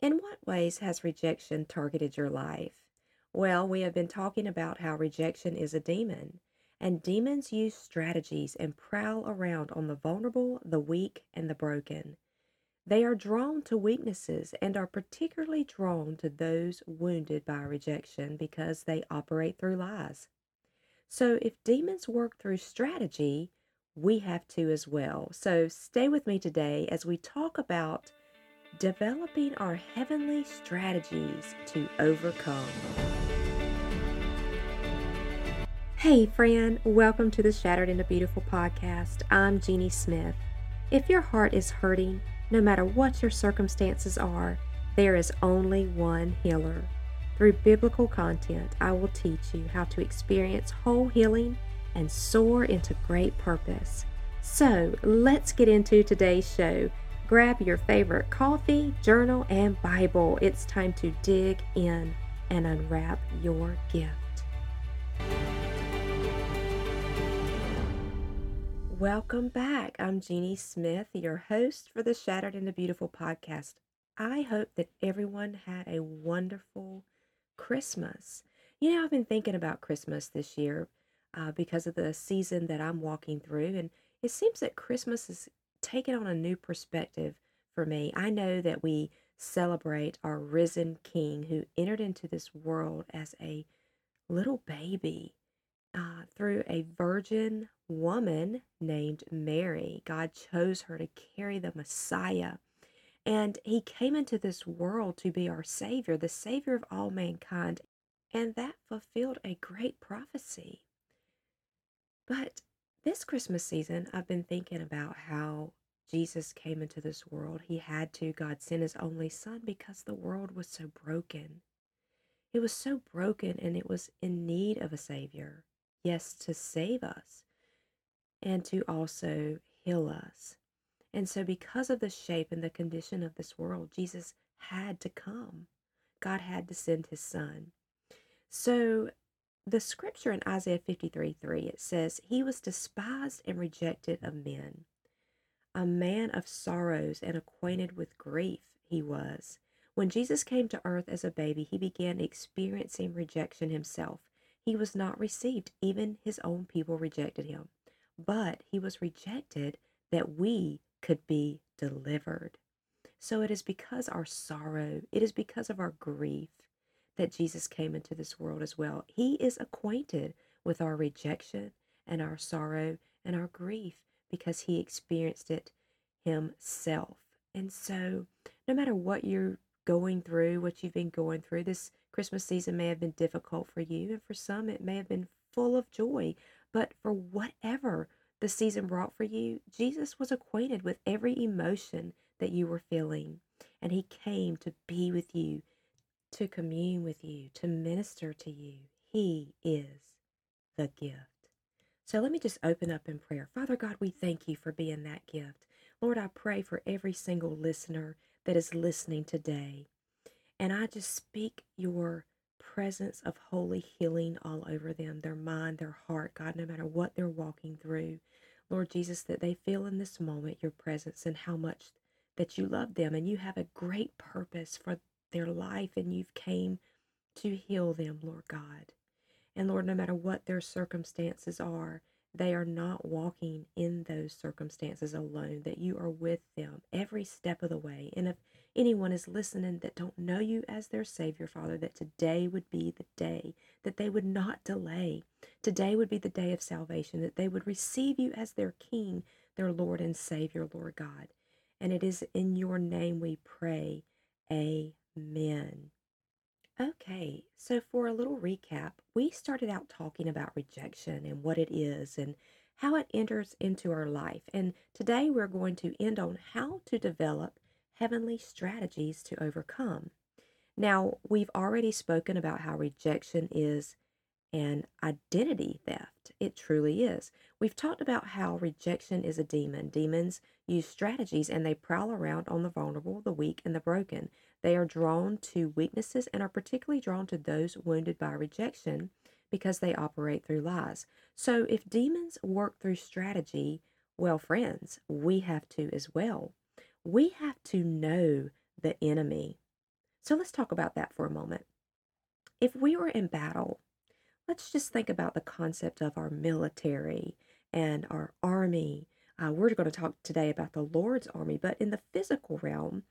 In what ways has rejection targeted your life? Well, we have been talking about how rejection is a demon, and demons use strategies and prowl around on the vulnerable, the weak, and the broken. They are drawn to weaknesses and are particularly drawn to those wounded by rejection because they operate through lies. So if demons work through strategy, we have to as well. So stay with me today as we talk about developing our heavenly strategies to overcome. Hey friend, welcome to the Shattered into Beautiful podcast. I'm Jeannie Smith. If your heart is hurting, no matter what your circumstances are, there is only one healer. Through biblical content, I will teach you how to experience whole healing and soar into great purpose. So let's get into today's show. Grab your favorite coffee, journal, and Bible. It's time to dig in and unwrap your gift. Welcome back. I'm Jeannie Smith, your host for the Shattered into Beautiful podcast. I hope that everyone had a wonderful Christmas. You know, I've been thinking about Christmas this year because of the season that I'm walking through, and it seems that Christmas is taken on a new perspective for me. I know that we celebrate our risen King who entered into this world as a little baby through a virgin woman named Mary. God chose her to carry the Messiah, and he came into this world to be our Savior, the Savior of all mankind, and that fulfilled a great prophecy. But this Christmas season, I've been thinking about how Jesus came into this world. He had to. God sent his only son because the world was so broken. It was so broken, and it was in need of a Savior. Yes, to save us and to also heal us. And so because of the shape and the condition of this world, Jesus had to come. God had to send his son. So the scripture in Isaiah 53:3, it says, "He was despised and rejected of men. A man of sorrows and acquainted with grief he was." When Jesus came to earth as a baby, he began experiencing rejection himself. He was not received. Even his own people rejected him. But he was rejected that we could be delivered. So it is because our sorrow, it is because of our grief, that Jesus came into this world as well. He is acquainted with our rejection and our sorrow and our grief because he experienced it himself. And so no matter what you're going through, what you've been going through, this Christmas season may have been difficult for you, and for some it may have been full of joy. But for whatever the season brought for you, Jesus was acquainted with every emotion that you were feeling. And he came to be with you, to commune with you, to minister to you. He is the gift. So let me just open up in prayer. Father God, we thank you for being that gift. Lord, I pray for every single listener that is listening today. And I just speak your presence of holy healing all over them, their mind, their heart, God, no matter what they're walking through. Lord Jesus, that they feel in this moment your presence and how much that you love them. And you have a great purpose for their life, and you've came to heal them, Lord God. And Lord, no matter what their circumstances are, they are not walking in those circumstances alone, that you are with them every step of the way. And if anyone is listening that don't know you as their Savior, Father, that today would be the day that they would not delay. Today would be the day of salvation, that they would receive you as their King, their Lord and Savior, Lord God. And it is in your name we pray. Amen. Okay, so for a little recap, we started out talking about rejection and what it is and how it enters into our life. And today we're going to end on how to develop heavenly strategies to overcome. Now, we've already spoken about how rejection is an identity theft. It truly is. We've talked about how rejection is a demon. Demons use strategies, and they prowl around on the vulnerable, the weak, and the broken. They are drawn to weaknesses and are particularly drawn to those wounded by rejection because they operate through lies. So if demons work through strategy, well, friends, we have to as well. We have to know the enemy. So let's talk about that for a moment. If we were in battle, let's just think about the concept of our military and our army. We're going to talk today about the Lord's army, but in the physical realm,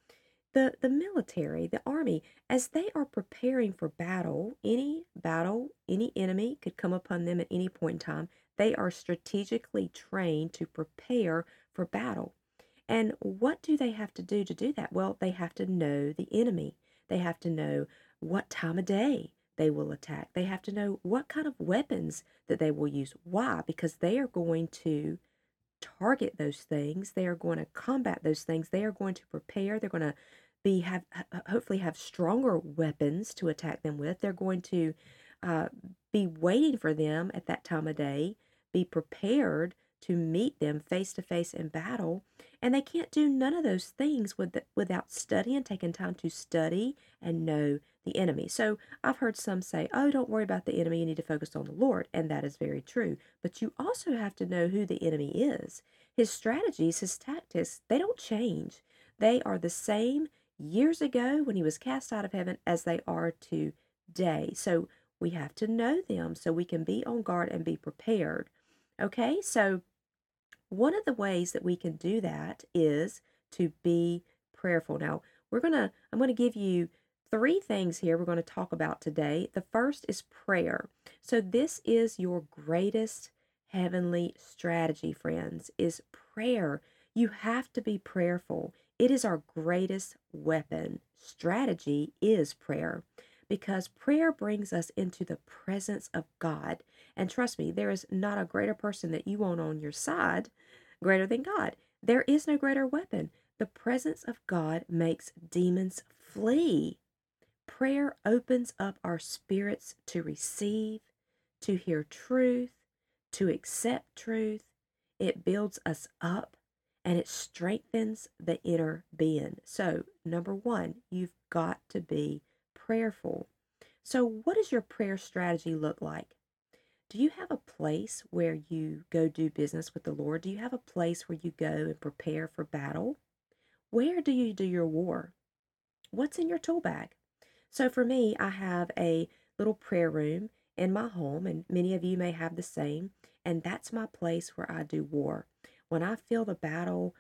the military, the army, as they are preparing for battle, any enemy could come upon them at any point in time. They are strategically trained to prepare for battle. And what do they have to do that? Well, they have to know the enemy. They have to know what time of day they will attack. They have to know what kind of weapons that they will use. Why? Because they are going to target those things. They are going to combat those things. They are going to prepare. They're going to hopefully have stronger weapons to attack them with. They're going to be waiting for them at that time of day, be prepared to meet them face to face in battle. And they can't do none of those things without studying, taking time to study and know the enemy. So I've heard some say, oh, don't worry about the enemy. You need to focus on the Lord. And that is very true. But you also have to know who the enemy is. His strategies, his tactics, they don't change. They are the same years ago when he was cast out of heaven as they are today. So we have to know them so we can be on guard and be prepared. Okay, so one of the ways that we can do that is to be prayerful. Now, I'm going to give you three things here we're going to talk about today. The first is prayer. So this is your greatest heavenly strategy, friends, is prayer. You have to be prayerful. It is our greatest weapon. Strategy is prayer, because prayer brings us into the presence of God. And trust me, there is not a greater person that you want on your side greater than God. There is no greater weapon. The presence of God makes demons flee. Prayer opens up our spirits to receive, to hear truth, to accept truth. It builds us up and it strengthens the inner being. So, number one, you've got to be prayerful. So what does your prayer strategy look like? Do you have a place where you go do business with the Lord? Do you have a place where you go and prepare for battle? Where do you do your war? What's in your tool bag? So for me, I have a little prayer room in my home, and many of you may have the same, and that's my place where I do war. When I feel the battle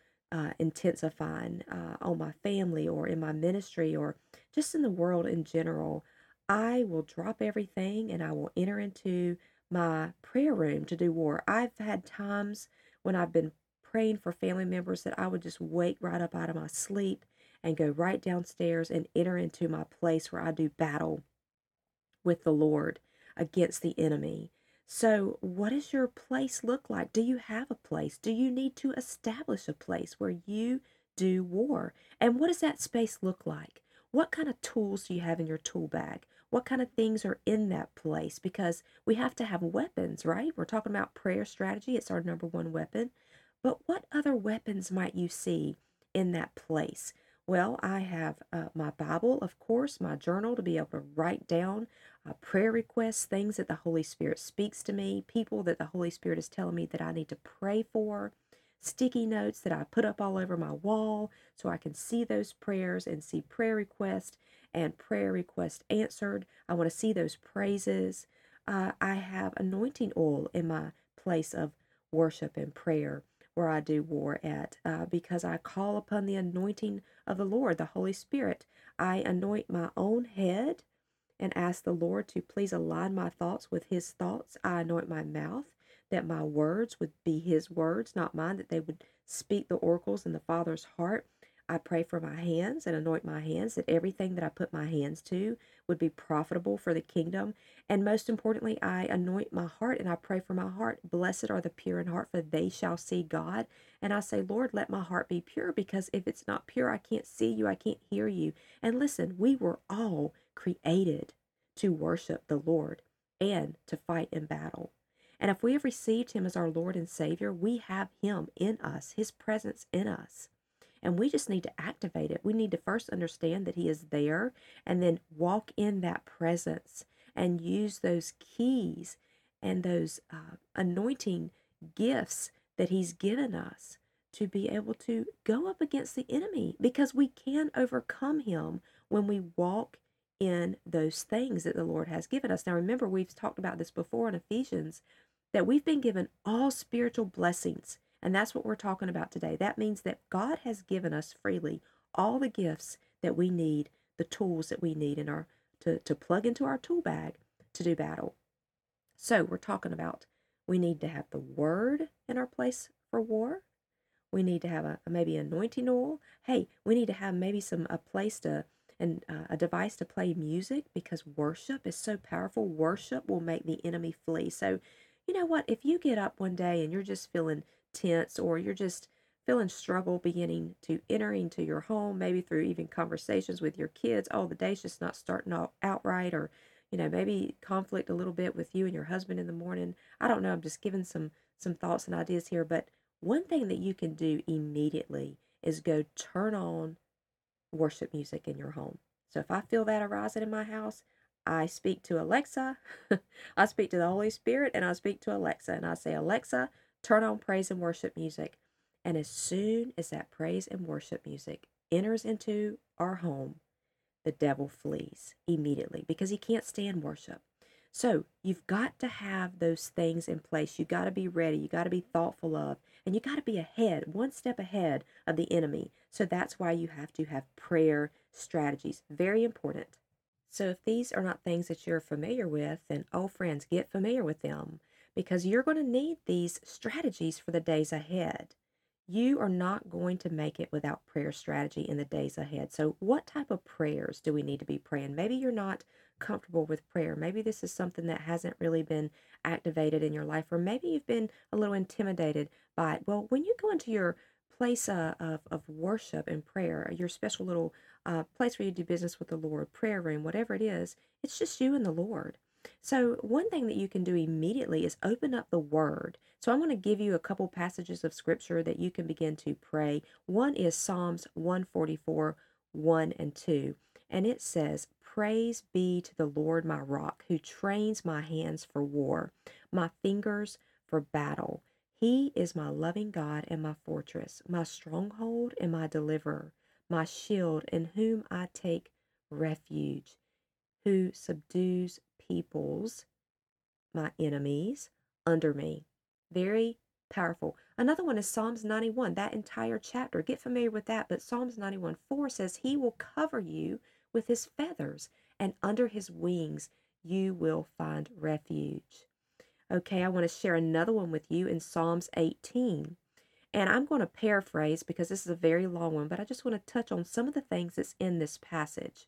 intensifying on my family or in my ministry or just in the world in general, I will drop everything and I will enter into my prayer room to do war. I've had times when I've been praying for family members that I would just wake right up out of my sleep and go right downstairs and enter into my place where I do battle with the Lord against the enemy. So what does your place look like? Do you have a place? Do you need to establish a place where you do war? And what does that space look like? What kind of tools do you have in your tool bag? What kind of things are in that place? Because we have to have weapons, right? We're talking about prayer strategy. It's our number one weapon. But what other weapons might you see in that place? Well, I have my Bible, of course, my journal to be able to write down prayer requests, things that the Holy Spirit speaks to me, people that the Holy Spirit is telling me that I need to pray for, sticky notes that I put up all over my wall so I can see those prayers and see prayer requests and prayer requests answered. I want to see those praises. I have anointing oil in my place of worship and prayer where I do war at because I call upon the anointing of the Lord, the Holy Spirit. I anoint my own head and ask the Lord to please align my thoughts with His thoughts. I anoint my mouth, that my words would be His words, not mine, that they would speak the oracles in the Father's heart. I pray for my hands and anoint my hands, that everything that I put my hands to would be profitable for the kingdom. And most importantly, I anoint my heart and I pray for my heart. Blessed are the pure in heart, for they shall see God. And I say, Lord, let my heart be pure, because if it's not pure, I can't see you, I can't hear you. And listen, we were all created to worship the Lord and to fight in battle. And if we have received Him as our Lord and Savior, we have Him in us, His presence in us. And we just need to activate it. We need to first understand that He is there and then walk in that presence and use those keys and those anointing gifts that He's given us to be able to go up against the enemy, because we can overcome him when we walk in those things that the Lord has given us. Now, remember, we've talked about this before in Ephesians, that we've been given all spiritual blessings, and that's what we're talking about today. That means that God has given us freely all the gifts that we need, the tools that we need in our to plug into our tool bag to do battle. So we're talking about we need to have the word in our place for war. We need to have a maybe anointing oil. Hey, we need to have maybe a device to play music, because worship is so powerful. Worship will make the enemy flee. So you know what? If you get up one day and you're just feeling tense, or you're just feeling struggle beginning to enter into your home, maybe through even conversations with your kids, oh, the day's just not starting out right, or you know, maybe conflict a little bit with you and your husband in the morning. I don't know. I'm just giving some thoughts and ideas here, but one thing that you can do immediately is go turn on worship music in your home. So if I feel that arising in my house, I speak to Alexa, I speak to the Holy Spirit, and I speak to Alexa, and I say, Alexa, turn on praise and worship music. And as soon as that praise and worship music enters into our home, the devil flees immediately, because he can't stand worship. So you've got to have those things in place. You got to be ready. You got to be thoughtful of, and you got to be ahead, one step ahead of the enemy. So that's why you have to have prayer strategies. Very important. So if these are not things that you're familiar with, then oh friends, get familiar with them, because you're going to need these strategies for the days ahead. You are not going to make it without prayer strategy in the days ahead. So what type of prayers do we need to be praying? Maybe you're not comfortable with prayer. Maybe this is something that hasn't really been activated in your life, or maybe you've been a little intimidated by it. Well, when you go into your place of worship and prayer, your special little place where you do business with the Lord, prayer room, whatever it is, it's just you and the Lord. So one thing that you can do immediately is open up the Word. So I'm going to give you a couple passages of Scripture that you can begin to pray. One is Psalms 144, 1 and 2, and it says, Praise be to the Lord my rock, who trains my hands for war, my fingers for battle. He is my loving God and my fortress, my stronghold and my deliverer, my shield in whom I take refuge, who subdues peoples, my enemies, under me. Very powerful. Another one is Psalms 91, that entire chapter. Get familiar with that, but Psalms 91:4 says, He will cover you with his feathers, and under his wings you will find refuge. Okay, I want to share another one with you in Psalms 18. And I'm going to paraphrase, because this is a very long one, but I just want to touch on some of the things that's in this passage.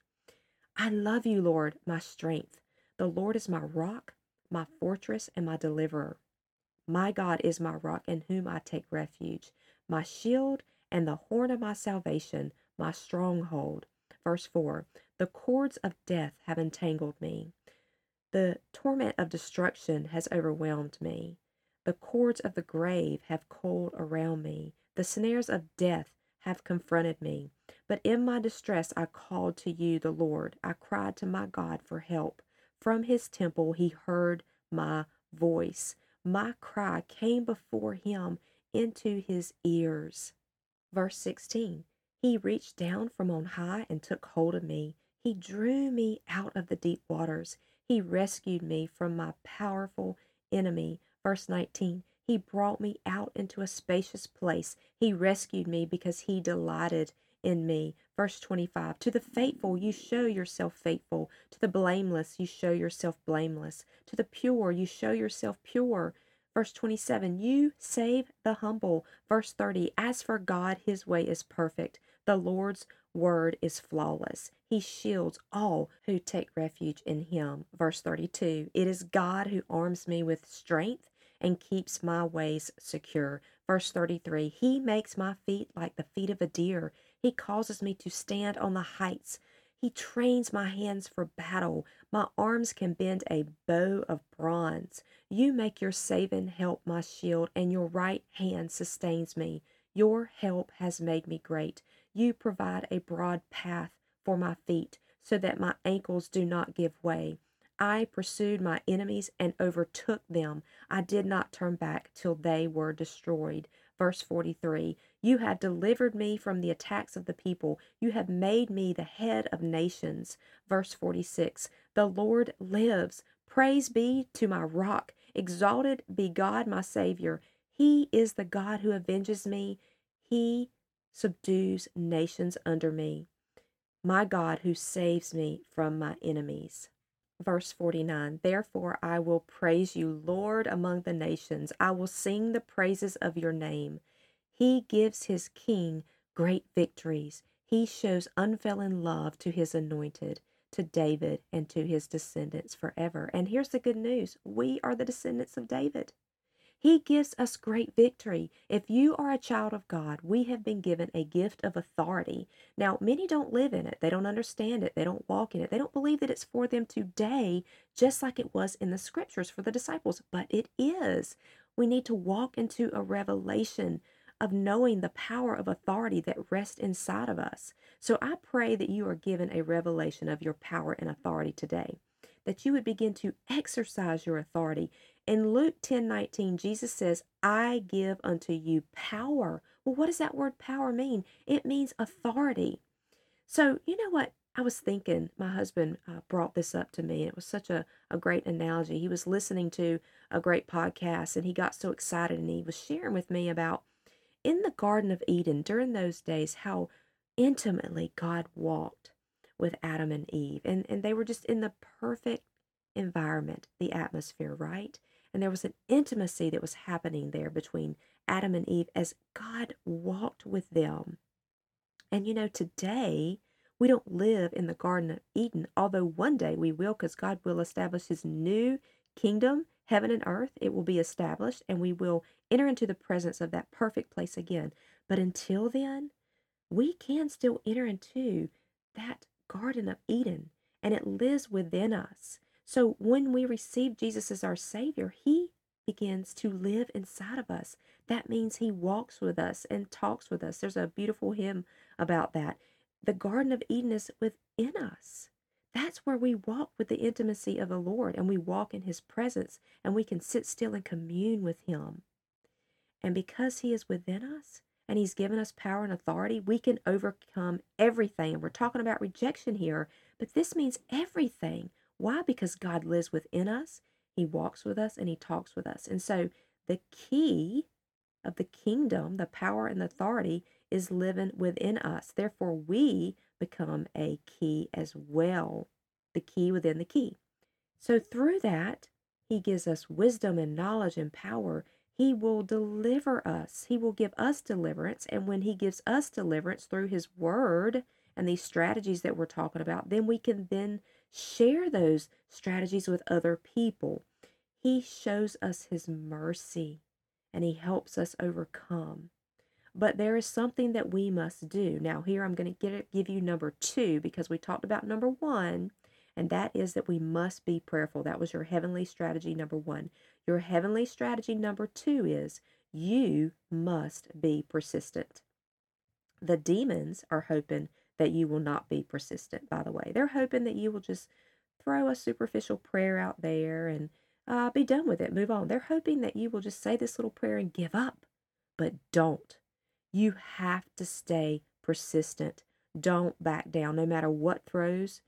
I love you, Lord, my strength. The Lord is my rock, my fortress, and my deliverer. My God is my rock in whom I take refuge, my shield and the horn of my salvation, my stronghold. Verse 4, the cords of death have entangled me. The torment of destruction has overwhelmed me. The cords of the grave have coiled around me. The snares of death have confronted me. But in my distress I called to you, the Lord. I cried to my God for help. From his temple he heard my voice. My cry came before him into his ears. Verse 16. He reached down from on high and took hold of me. He drew me out of the deep waters. He rescued me from my powerful enemy. Verse 19, he brought me out into a spacious place. He rescued me because he delighted in me. Verse 25, to the faithful you show yourself faithful. To the blameless you show yourself blameless. To the pure you show yourself pure. Verse 27, you save the humble. Verse 30, as for God, his way is perfect. The Lord's word is flawless. He shields all who take refuge in him. Verse 32, it is God who arms me with strength and keeps my ways secure. Verse 33, he makes my feet like the feet of a deer. He causes me to stand on the heights. He trains my hands for battle. My arms can bend a bow of bronze. You make your saving help my shield, and your right hand sustains me. Your help has made me great. You provide a broad path for my feet, so that my ankles do not give way. I pursued my enemies and overtook them. I did not turn back till they were destroyed. Verse 43, You have delivered me from the attacks of the people. You have made me the head of nations. Verse 46, the Lord lives. Praise be to my rock. Exalted be God, my Savior. He is the God who avenges me. He subdues nations under me. My God who saves me from my enemies. Verse 49, therefore I will praise you, Lord, among the nations. I will sing the praises of your name. He gives his king great victories. He shows unfailing love to his anointed, to David and to his descendants forever. And here's the good news. We are the descendants of David. He gives us great victory. If you are a child of God, we have been given a gift of authority. Now, many don't live in it. They don't understand it. They don't walk in it. They don't believe that it's for them today, just like it was in the scriptures for the disciples. But it is. We need to walk into a revelation of knowing the power of authority that rests inside of us. So I pray that you are given a revelation of your power and authority today, that you would begin to exercise your authority. In Luke 10:19, Jesus says, I give unto you power. Well, what does that word power mean? It means authority. So you know what? I was thinking, my husband brought this up to me, and it was such a great analogy. He was listening to a great podcast, and he got so excited, and he was sharing with me about in the Garden of Eden during those days how intimately God walked with Adam and Eve. And they were just in the perfect environment, the atmosphere, right? And there was an intimacy that was happening there between Adam and Eve as God walked with them. And you know, today we don't live in the Garden of Eden, although one day we will, because God will establish his new kingdom, heaven and earth. It will be established, and we will enter into the presence of that perfect place again. But until then, we can still enter into that Garden of Eden, and it lives within us. So when we receive Jesus as our Savior, he begins to live inside of us. That means he walks with us and talks with us. There's a beautiful hymn about that. The Garden of Eden is within us. That's where we walk with the intimacy of the Lord, and we walk in his presence, and we can sit still and commune with him. And because he is within us, and he's given us power and authority, we can overcome everything. And we're talking about rejection here, but this means everything. Why? Because God lives within us, he walks with us, and he talks with us. And so the key of the kingdom, the power and the authority, is living within us. Therefore, we become a key as well, the key within the key. So through that, he gives us wisdom and knowledge and power. He will deliver us. He will give us deliverance. And when he gives us deliverance through his word and these strategies that we're talking about, then we can then share those strategies with other people. He shows us his mercy, and he helps us overcome. But there is something that we must do. Now here I'm going to give you number 2, because we talked about number 1, and that is that we must be prayerful. That was your heavenly strategy number 1. Your heavenly strategy number 2 is you must be persistent. The demons are hoping that you will not be persistent, by the way. They're hoping that you will just throw a superficial prayer out there and be done with it, move on. They're hoping that you will just say this little prayer and give up, but don't. You have to stay persistent. Don't back down. No matter what throws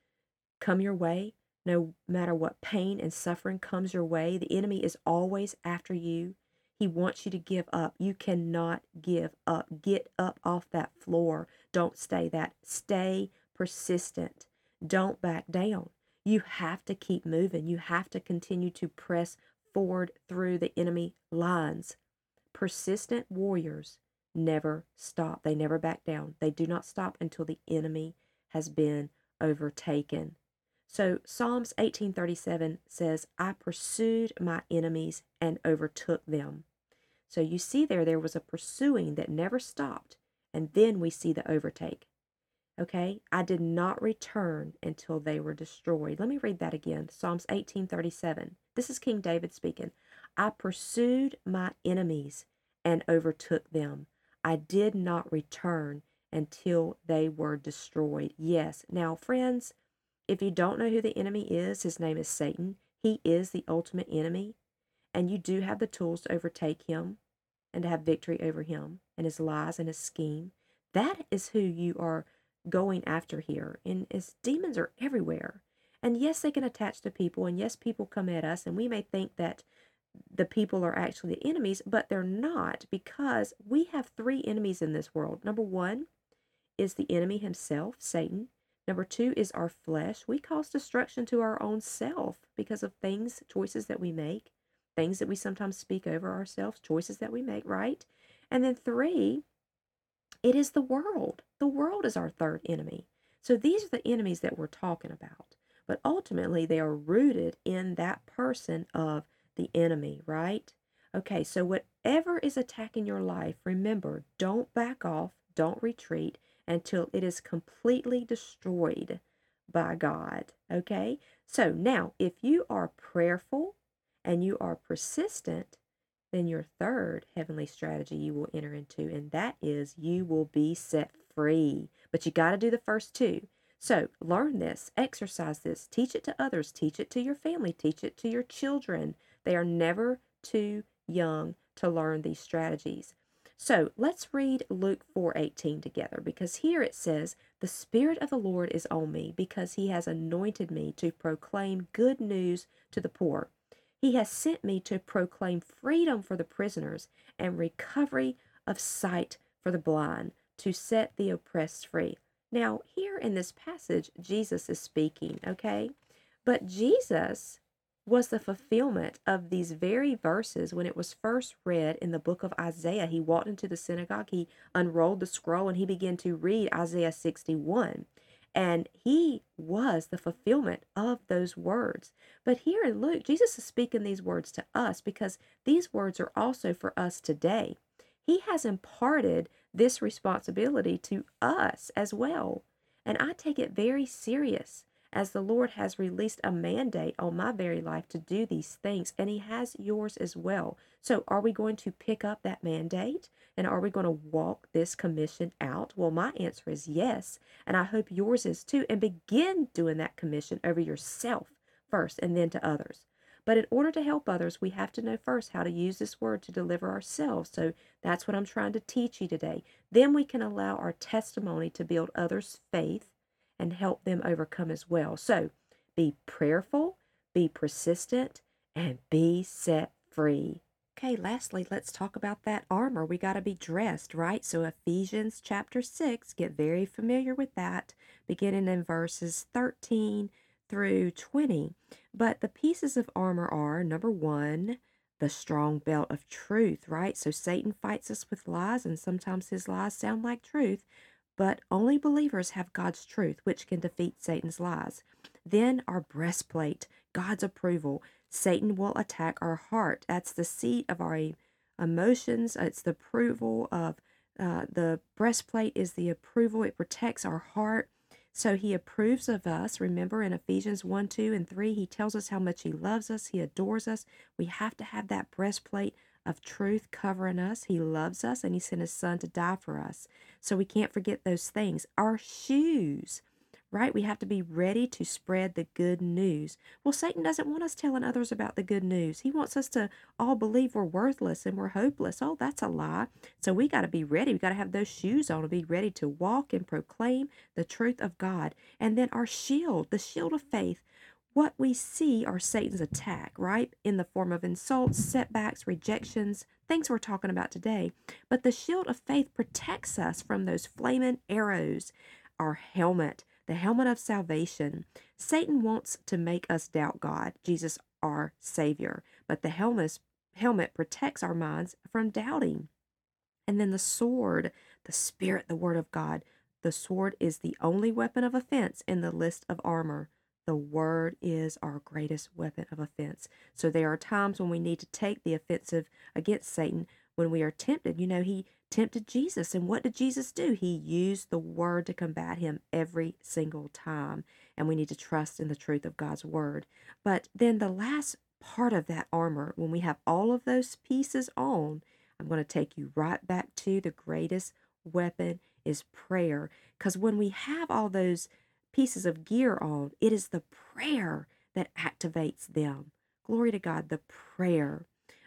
come your way, no matter what pain and suffering comes your way, the enemy is always after you. He wants you to give up. You cannot give up. Get up off that floor. Don't stay that. Stay persistent. Don't back down. You have to keep moving. You have to continue to press forward through the enemy lines. Persistent warriors never stop. They never back down. They do not stop until the enemy has been overtaken. So Psalms 18:37 says, I pursued my enemies and overtook them. So you see there was a pursuing that never stopped, and then we see the overtake. Okay? I did not return until they were destroyed. Let me read that again. Psalms 18:37. This is King David speaking. I pursued my enemies and overtook them. I did not return until they were destroyed. Yes. Now, friends, if you don't know who the enemy is, his name is Satan. He is the ultimate enemy, and you do have the tools to overtake him. and to have victory over him and his lies and his scheme. That is who you are going after here. And demons are everywhere. And yes, they can attach to people. And yes, people come at us. And we may think that the people are actually the enemies, but they're not, because we have three enemies in this world. Number one is the enemy himself, Satan. Number two is our flesh. We cause destruction to our own self because of things, choices that we make, things that we sometimes speak over ourselves, choices that we make, right? And then three, it is the world. The world is our third enemy. So these are the enemies that we're talking about. But ultimately, they are rooted in that person of the enemy, right? Okay, so whatever is attacking your life, remember, don't back off, don't retreat until it is completely destroyed by God, okay? So now, if you are prayerful and you are persistent, then your third heavenly strategy you will enter into, and that is you will be set free. But you got to do the first two. So learn this, exercise this, teach it to others, teach it to your family, teach it to your children. They are never too young to learn these strategies. So let's read Luke 4:18 together, because here it says, "The Spirit of the Lord is on me, because he has anointed me to proclaim good news to the poor. He has sent me to proclaim freedom for the prisoners and recovery of sight for the blind, to set the oppressed free." Now, here in this passage, Jesus is speaking, okay? But Jesus was the fulfillment of these very verses when it was first read in the book of Isaiah. He walked into the synagogue, he unrolled the scroll, and he began to read Isaiah 61. And he was the fulfillment of those words. But here in Luke, Jesus is speaking these words to us because these words are also for us today. He has imparted this responsibility to us as well. And I take it very serious as the Lord has released a mandate on my very life to do these things, and he has yours as well. So are we going to pick up that mandate, and are we going to walk this commission out? Well, my answer is yes, and I hope yours is too, and begin doing that commission over yourself first and then to others. But in order to help others, we have to know first how to use this word to deliver ourselves. So that's what I'm trying to teach you today. Then we can allow our testimony to build others' faith and help them overcome as well. So be prayerful, be persistent, and be set free. Okay, lastly, let's talk about that armor. We got to be dressed, right? So Ephesians chapter 6, get very familiar with that, beginning in verses 13 through 20. But the pieces of armor are, number one, the strong belt of truth, right? So Satan fights us with lies, and sometimes his lies sound like truth. But only believers have God's truth, which can defeat Satan's lies. Then our breastplate, God's approval. Satan will attack our heart. That's the seat of our emotions. It's the approval of the breastplate is the approval. It protects our heart. So he approves of us. Remember in Ephesians 1, 2, and 3, he tells us how much he loves us. He adores us. We have to have that breastplate of truth covering us. He loves us, and he sent his son to die for us. So we can't forget those things. Our shoes, right? We have to be ready to spread the good news. Well, Satan doesn't want us telling others about the good news. He wants us to all believe we're worthless and we're hopeless. Oh, that's a lie. So we got to be ready. We got to have those shoes on and be ready to walk and proclaim the truth of God. And then our shield, the shield of faith. What we see are Satan's attack, right? In the form of insults, setbacks, rejections, things we're talking about today. But the shield of faith protects us from those flaming arrows. Our helmet, the helmet of salvation. Satan wants to make us doubt God, Jesus our Savior. But the helmet protects our minds from doubting. And then the sword, the Spirit, the Word of God. The sword is the only weapon of offense in the list of armor. The word is our greatest weapon of offense. So there are times when we need to take the offensive against Satan when we are tempted. You know, he tempted Jesus. And what did Jesus do? He used the word to combat him every single time. And we need to trust in the truth of God's word. But then the last part of that armor, when we have all of those pieces on, I'm going to take you right back to the greatest weapon is prayer. Because when we have all those pieces of gear on, it is the prayer that activates them. Glory to God, the prayer.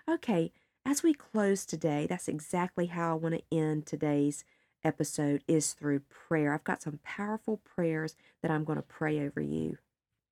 Okay, As we close today, that's exactly how I want to end today's episode, is through prayer. I've got some powerful prayers that I'm going to pray over you.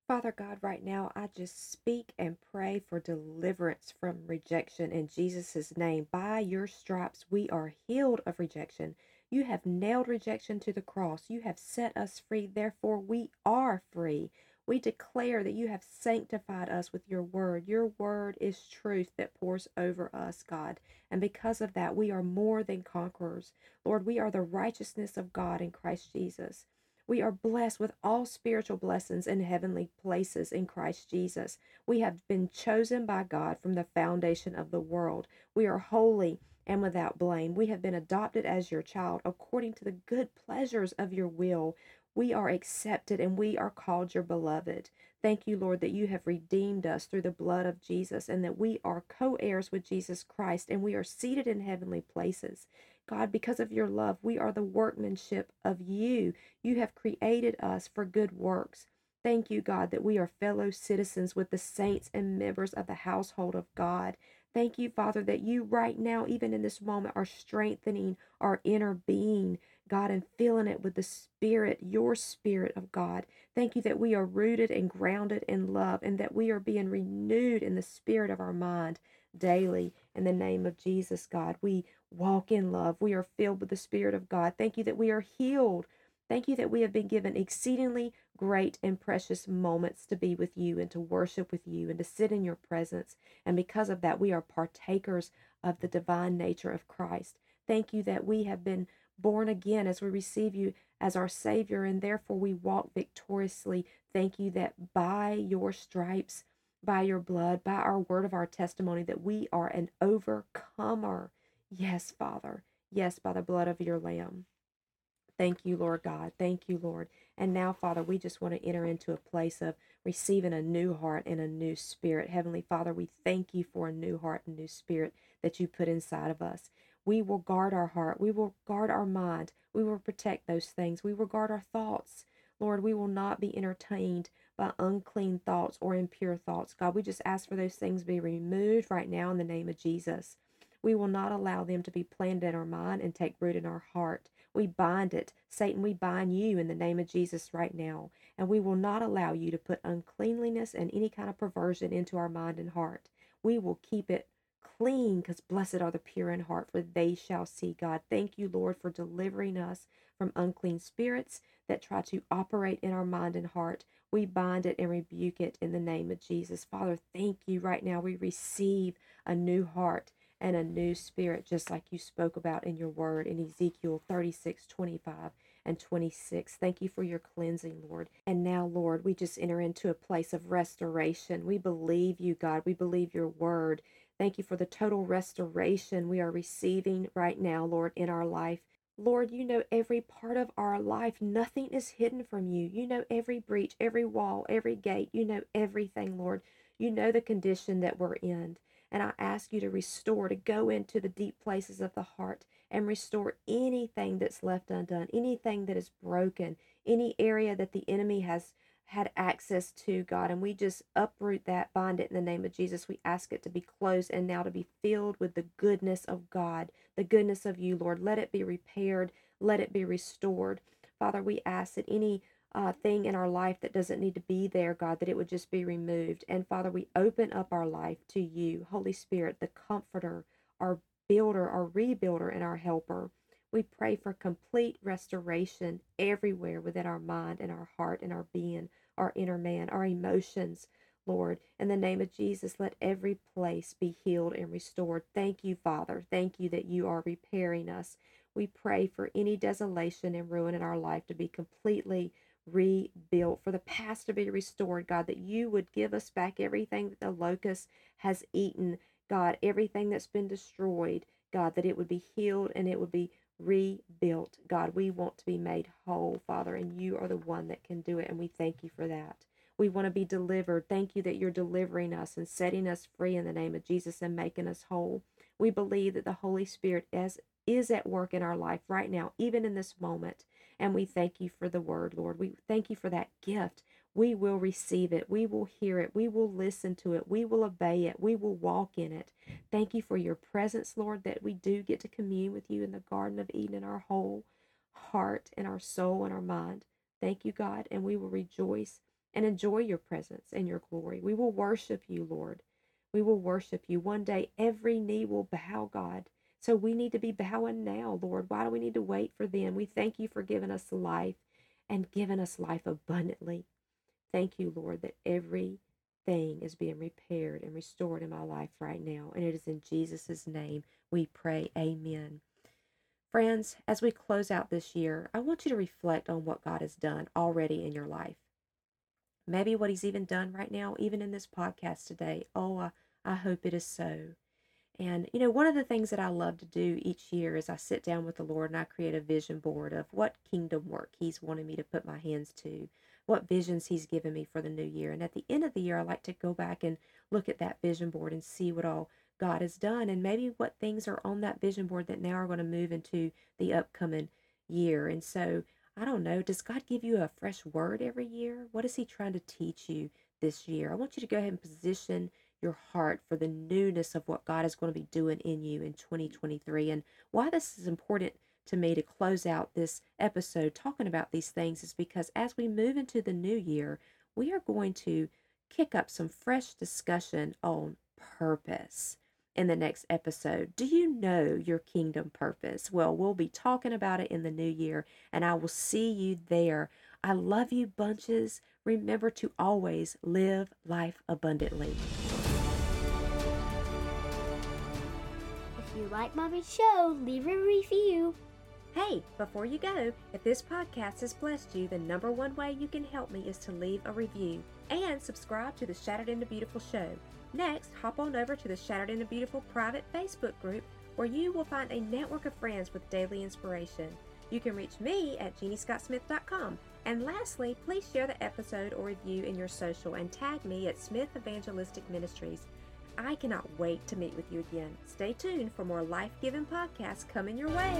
Father God, right now, I just speak and pray for deliverance from rejection in Jesus' name. By your stripes, we are healed of rejection. You have nailed rejection to the cross. You have set us free. Therefore, we are free. We declare that you have sanctified us with your word. Your word is truth that pours over us, God. And because of that, we are more than conquerors. Lord, we are the righteousness of God in Christ Jesus. We are blessed with all spiritual blessings in heavenly places in Christ Jesus. We have been chosen by God from the foundation of the world. We are holy and without blame. We have been adopted as your child according to the good pleasures of your will. We are accepted and we are called your beloved. Thank you, Lord, that you have redeemed us through the blood of Jesus and that we are co-heirs with Jesus Christ and we are seated in heavenly places. God, because of your love, we are the workmanship of you. You have created us for good works. Thank you, God, that we are fellow citizens with the saints and members of the household of God. Thank you, Father, that you right now, even in this moment, are strengthening our inner being, God, and filling it with the Spirit, your Spirit of God. Thank you that we are rooted and grounded in love and that we are being renewed in the spirit of our mind daily. In the name of Jesus, God, we walk in love. We are filled with the Spirit of God. Thank you that we are healed. Thank you that we have been given exceedingly great and precious moments to be with you and to worship with you and to sit in your presence. And because of that, we are partakers of the divine nature of Christ. Thank you that we have been born again as we receive you as our Savior, and therefore we walk victoriously. Thank you that by your stripes, by your blood, by our word of our testimony, that we are an overcomer. Yes, Father. Yes, by the blood of your Lamb. Thank you, Lord God. Thank you, Lord. And now, Father, we just want to enter into a place of receiving a new heart and a new spirit. Heavenly Father, we thank you for a new heart and new spirit that you put inside of us. We will guard our heart. We will guard our mind. We will protect those things. We will guard our thoughts. Lord, we will not be entertained by unclean thoughts or impure thoughts. God, we just ask for those things to be removed right now in the name of Jesus. We will not allow them to be planted in our mind and take root in our heart. We bind it. Satan, we bind you in the name of Jesus right now. And we will not allow you to put uncleanliness and any kind of perversion into our mind and heart. We will keep it clean, because blessed are the pure in heart, for they shall see God. Thank you, Lord, for delivering us from unclean spirits that try to operate in our mind and heart. We bind it and rebuke it in the name of Jesus. Father, thank you right now. We receive a new heart and a new spirit, just like you spoke about in your word in Ezekiel 36:25 and 26. Thank you for your cleansing, Lord. And now, Lord, we just enter into a place of restoration. We believe you, God. We believe your word. Thank you for the total restoration we are receiving right now, Lord, in our life. Lord, you know every part of our life. Nothing is hidden from you. You know every breach, every wall, every gate. You know everything, Lord. You know the condition that we're in. And I ask you to restore, to go into the deep places of the heart and restore anything that's left undone, anything that is broken, any area that the enemy has had access to, God, and we just uproot that, bind it in the name of Jesus. We ask it to be closed and now to be filled with the goodness of God, the goodness of you, Lord. Let it be repaired. Let it be restored. Father, we ask that any thing in our life that doesn't need to be there, God, that it would just be removed. And Father, we open up our life to you, Holy Spirit, the comforter, our builder, our rebuilder, and our helper. We pray for complete restoration everywhere within our mind and our heart and our being, our inner man, our emotions, Lord. In the name of Jesus, let every place be healed and restored. Thank you, Father. Thank you that you are repairing us. We pray for any desolation and ruin in our life to be completely rebuilt, for the past to be restored, God, that you would give us back everything that the locust has eaten, God, everything that's been destroyed, God, that it would be healed and it would be rebuilt. God, we want to be made whole, Father, and you are the one that can do it, and we thank you for that. We want to be delivered. Thank you that you're delivering us and setting us free in the name of Jesus and making us whole. We believe that the Holy Spirit is at work in our life right now, even in this moment, and we thank you for the word, Lord. We thank you for that gift. we will receive it. We will hear it. We will listen to it. We will obey it. We will walk in it. Thank you for your presence, Lord, that we do get to commune with you in the Garden of Eden in our whole heart and our soul and our mind. Thank you, God, and we will rejoice and enjoy your presence and your glory. We will worship you, Lord. We will worship you. One day, every knee will bow, God. So we need to be bowing now, Lord. Why do we need to wait for them? We thank you for giving us life and giving us life abundantly. Thank you, Lord, that everything is being repaired and restored in my life right now. And it is in Jesus' name we pray. Amen. Friends, as we close out this year, I want you to reflect on what God has done already in your life. Maybe what he's even done right now, even in this podcast today. Oh, I hope it is so. And, you know, one of the things that I love to do each year is I sit down with the Lord and I create a vision board of what kingdom work he's wanted me to put my hands to, what visions he's given me for the new year. And at the end of the year, I like to go back and look at that vision board and see what all God has done and maybe what things are on that vision board that now are going to move into the upcoming year. And so, I don't know, does God give you a fresh word every year? What is he trying to teach you this year? I want you to go ahead and position your heart for the newness of what God is going to be doing in you in 2023. And why this is important to me to close out this episode talking about these things is because as we move into the new year, we are going to kick up some fresh discussion on purpose in the next episode. Do you know your kingdom purpose? Well, we'll be talking about it in the new year, and I will see you there. I love you bunches. Remember to always live life abundantly. If you like Mommy's show, leave a review. Hey, before you go, if this podcast has blessed you, the number one way you can help me is to leave a review and subscribe to the Shattered into Beautiful show. Next, hop on over to the Shattered into Beautiful private Facebook group where you will find a network of friends with daily inspiration. You can reach me at jeanniescottsmith.com. And lastly, please share the episode or review in your social and tag me at Smith Evangelistic Ministries. I cannot wait to meet with you again. Stay tuned for more life-giving podcasts coming your way.